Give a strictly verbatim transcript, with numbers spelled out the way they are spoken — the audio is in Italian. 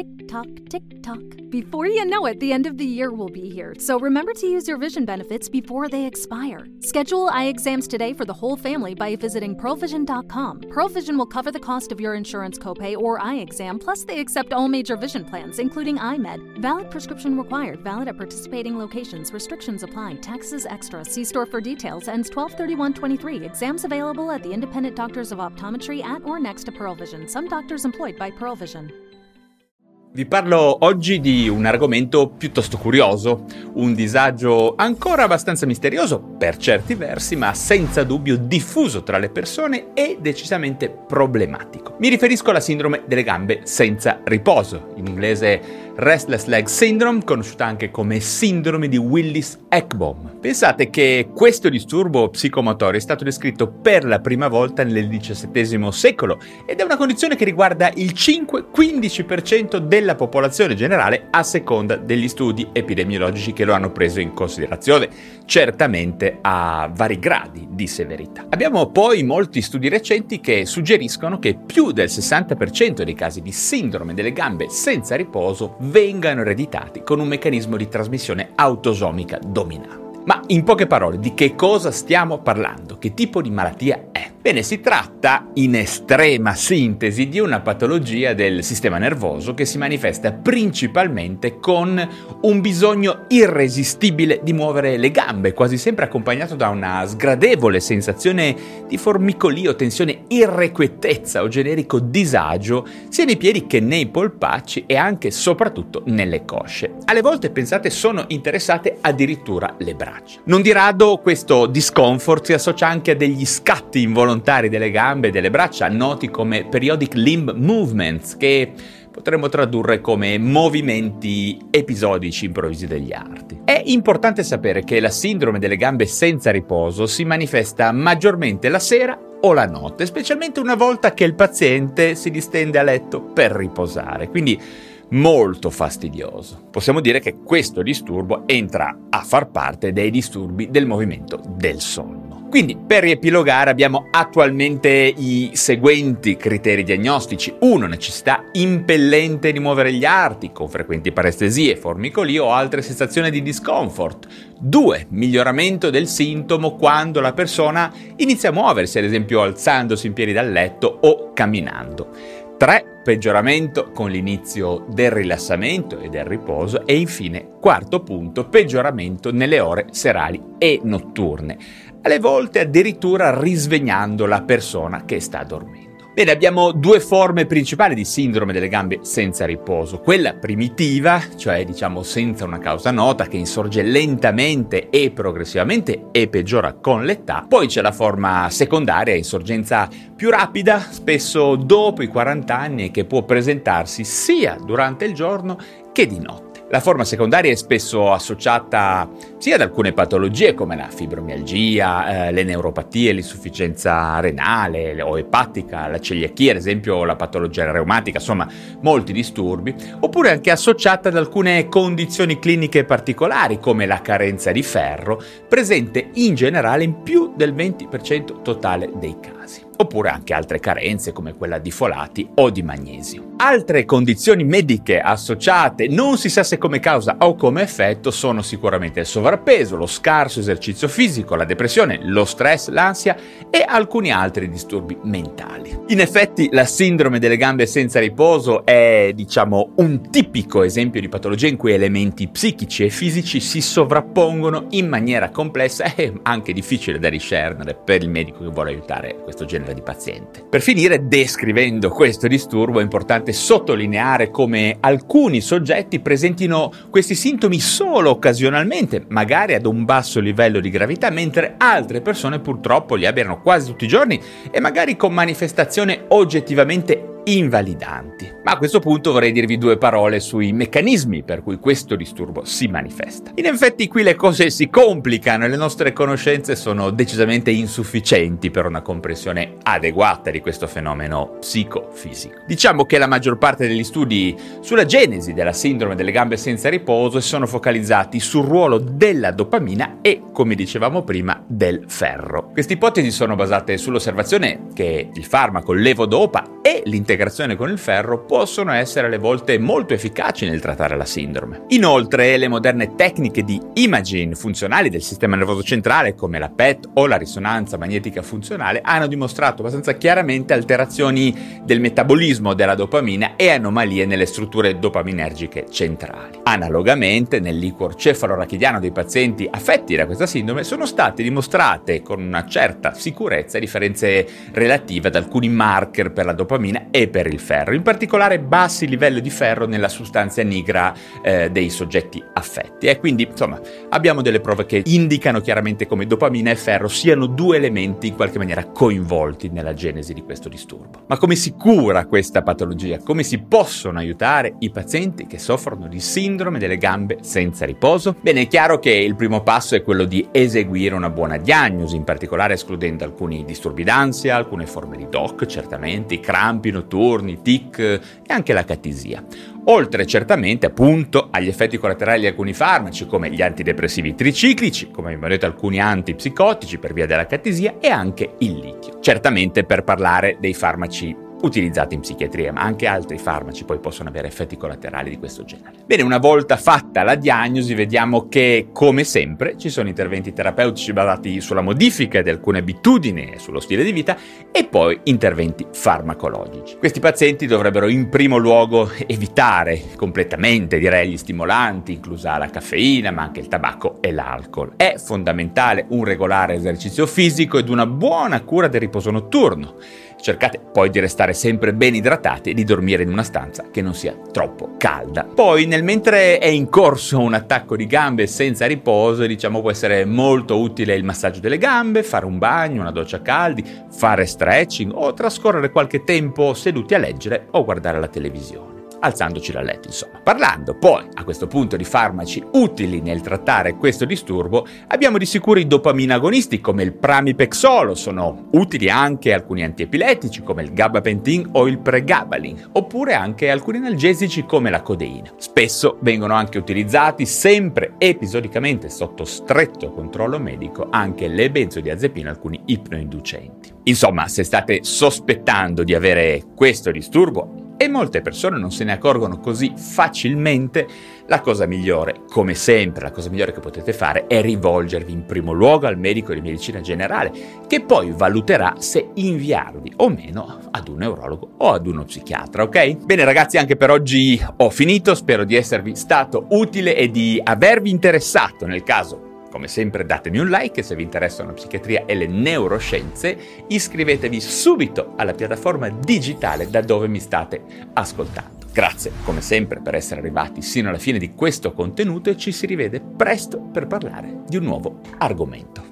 Tick tock, tick tock. Before you know it, the end of the year will be here. So remember to use your vision benefits before they expire. Schedule eye exams today for the whole family by visiting Pro Vision dot com. ProVision will cover the cost of your insurance copay or eye exam, plus they accept all major vision plans, including EyeMed. Valid prescription required. Valid at participating locations. Restrictions apply. Taxes extra. See store for details. Ends twelve thirty-one twenty-three. Exams available at the independent doctors of optometry at or next to Pearl Vision. Some doctors employed by Pearl Vision. Vi parlo oggi di un argomento piuttosto curioso, un disagio ancora abbastanza misterioso per certi versi, ma senza dubbio diffuso tra le persone e decisamente problematico. Mi riferisco alla sindrome delle gambe senza riposo, in inglese Restless Leg Syndrome, conosciuta anche come Sindrome di Willis-Ekbom. Pensate che questo disturbo psicomotorio è stato descritto per la prima volta nel diciassettesimo secolo ed è una condizione che riguarda il cinque quindici per cento della popolazione generale a seconda degli studi epidemiologici che lo hanno preso in considerazione, certamente a vari gradi di severità. Abbiamo poi molti studi recenti che suggeriscono che più del sessanta per cento dei casi di sindrome delle gambe senza riposo vengano ereditati con un meccanismo di trasmissione autosomica dominante. Ma in poche parole, di che cosa stiamo parlando? Che tipo di malattia è? Bene, si tratta in estrema sintesi di una patologia del sistema nervoso che si manifesta principalmente con un bisogno irresistibile di muovere le gambe, quasi sempre accompagnato da una sgradevole sensazione di formicolio, tensione, irrequietezza o generico disagio sia nei piedi che nei polpacci e anche e soprattutto nelle cosce. Alle volte, pensate, sono interessate addirittura le braccia. Non di rado questo discomfort si associa anche a degli scatti involontari delle gambe e delle braccia, noti come periodic limb movements, che potremmo tradurre come movimenti episodici improvvisi degli arti. È importante sapere che la sindrome delle gambe senza riposo si manifesta maggiormente la sera o la notte, specialmente una volta che il paziente si distende a letto per riposare, quindi molto fastidioso. Possiamo dire che questo disturbo entra a far parte dei disturbi del movimento del sonno. Quindi, per riepilogare, abbiamo attualmente i seguenti criteri diagnostici. uno. Necessità impellente di muovere gli arti, con frequenti parestesie, formicolio o altre sensazioni di discomfort. due. Miglioramento del sintomo quando la persona inizia a muoversi, ad esempio alzandosi in piedi dal letto o camminando. tre. Peggioramento con l'inizio del rilassamento e del riposo e infine, quarto punto, peggioramento nelle ore serali e notturne, alle volte addirittura risvegliando la persona che sta dormendo. Bene, abbiamo due forme principali di sindrome delle gambe senza riposo. Quella primitiva, cioè diciamo senza una causa nota, che insorge lentamente e progressivamente e peggiora con l'età. Poi c'è la forma secondaria, insorgenza più rapida, spesso dopo i quaranta anni e che può presentarsi sia durante il giorno che di notte. La forma secondaria è spesso associata sia ad alcune patologie come la fibromialgia, eh, le neuropatie, l'insufficienza renale o epatica, la celiachia, ad esempio la patologia reumatica, insomma molti disturbi, oppure anche associata ad alcune condizioni cliniche particolari come la carenza di ferro, presente in generale in più del venti per cento totale dei casi. Oppure anche altre carenze come quella di folati o di magnesio. Altre condizioni mediche associate, non si sa se come causa o come effetto, sono sicuramente il sovrappeso, lo scarso esercizio fisico, la depressione, lo stress, l'ansia e alcuni altri disturbi mentali. In effetti la sindrome delle gambe senza riposo è, diciamo, un tipico esempio di patologia in cui elementi psichici e fisici si sovrappongono in maniera complessa e anche difficile da discernere per il medico che vuole aiutare questo genere di paziente. Per finire, descrivendo questo disturbo, è importante sottolineare come alcuni soggetti presentino questi sintomi solo occasionalmente, magari ad un basso livello di gravità, mentre altre persone purtroppo li abbiano quasi tutti i giorni e magari con manifestazioni oggettivamente invalidanti. Ma a questo punto vorrei dirvi due parole sui meccanismi per cui questo disturbo si manifesta. In effetti qui le cose si complicano e le nostre conoscenze sono decisamente insufficienti per una comprensione adeguata di questo fenomeno psicofisico. Diciamo che la maggior parte degli studi sulla genesi della sindrome delle gambe senza riposo sono focalizzati sul ruolo della dopamina e, come dicevamo prima, del ferro. Queste ipotesi sono basate sull'osservazione che il farmaco levodopa e l'integrazione integrazione con il ferro possono essere alle volte molto efficaci nel trattare la sindrome. Inoltre, le moderne tecniche di imaging funzionali del sistema nervoso centrale, come la P E T o la risonanza magnetica funzionale, hanno dimostrato abbastanza chiaramente alterazioni del metabolismo della dopamina e anomalie nelle strutture dopaminergiche centrali. Analogamente, nel liquor cefalorachidiano dei pazienti affetti da questa sindrome sono state dimostrate con una certa sicurezza differenze relative ad alcuni marker per la dopamina e per il ferro, in particolare bassi livelli di ferro nella sostanza nigra eh, dei soggetti affetti. E quindi, insomma, abbiamo delle prove che indicano chiaramente come dopamina e ferro siano due elementi in qualche maniera coinvolti nella genesi di questo disturbo. Ma come si cura questa patologia? Come si possono aiutare i pazienti che soffrono di sindrome delle gambe senza riposo? Bene, è chiaro che il primo passo è quello di eseguire una buona diagnosi, in particolare escludendo alcuni disturbi d'ansia, alcune forme di D O C, certamente, i crampi notturni, tic e anche la catisia. Oltre certamente appunto agli effetti collaterali di alcuni farmaci come gli antidepressivi triciclici, come abbiamo detto alcuni antipsicotici per via della catisia, e anche il litio. Certamente per parlare dei farmaci utilizzati in psichiatria, ma anche altri farmaci poi possono avere effetti collaterali di questo genere. Bene, una volta fatta la diagnosi, vediamo che, come sempre, ci sono interventi terapeutici basati sulla modifica di alcune abitudini e sullo stile di vita, e poi interventi farmacologici. Questi pazienti dovrebbero in primo luogo evitare completamente, direi, gli stimolanti, inclusa la caffeina, ma anche il tabacco e l'alcol. È fondamentale un regolare esercizio fisico ed una buona cura del riposo notturno. Cercate poi di restare sempre ben idratati e di dormire in una stanza che non sia troppo calda. Poi, nel mentre è in corso un attacco di gambe senza riposo, diciamo può essere molto utile il massaggio delle gambe, fare un bagno, una doccia caldi, fare stretching o trascorrere qualche tempo seduti a leggere o guardare la televisione, alzandoci dal letto, insomma. Parlando poi a questo punto di farmaci utili nel trattare questo disturbo, abbiamo di sicuro i dopaminagonisti come il Pramipexolo, sono utili anche alcuni antiepilettici come il gabapentin o il pregabalin, oppure anche alcuni analgesici come la codeina. Spesso vengono anche utilizzati, sempre episodicamente sotto stretto controllo medico, anche le benzodiazepine, alcuni ipnoinducenti. Insomma, se state sospettando di avere questo disturbo, e molte persone non se ne accorgono così facilmente, la cosa migliore, come sempre, la cosa migliore che potete fare è rivolgervi in primo luogo al medico di medicina generale, che poi valuterà se inviarvi o meno ad un neurologo o ad uno psichiatra, ok? Bene ragazzi, anche per oggi ho finito, spero di esservi stato utile e di avervi interessato. Nel caso, come sempre, datemi un like se vi interessano la psichiatria e le neuroscienze, iscrivetevi subito alla piattaforma digitale da dove mi state ascoltando. Grazie, come sempre, per essere arrivati sino alla fine di questo contenuto e ci si rivede presto per parlare di un nuovo argomento.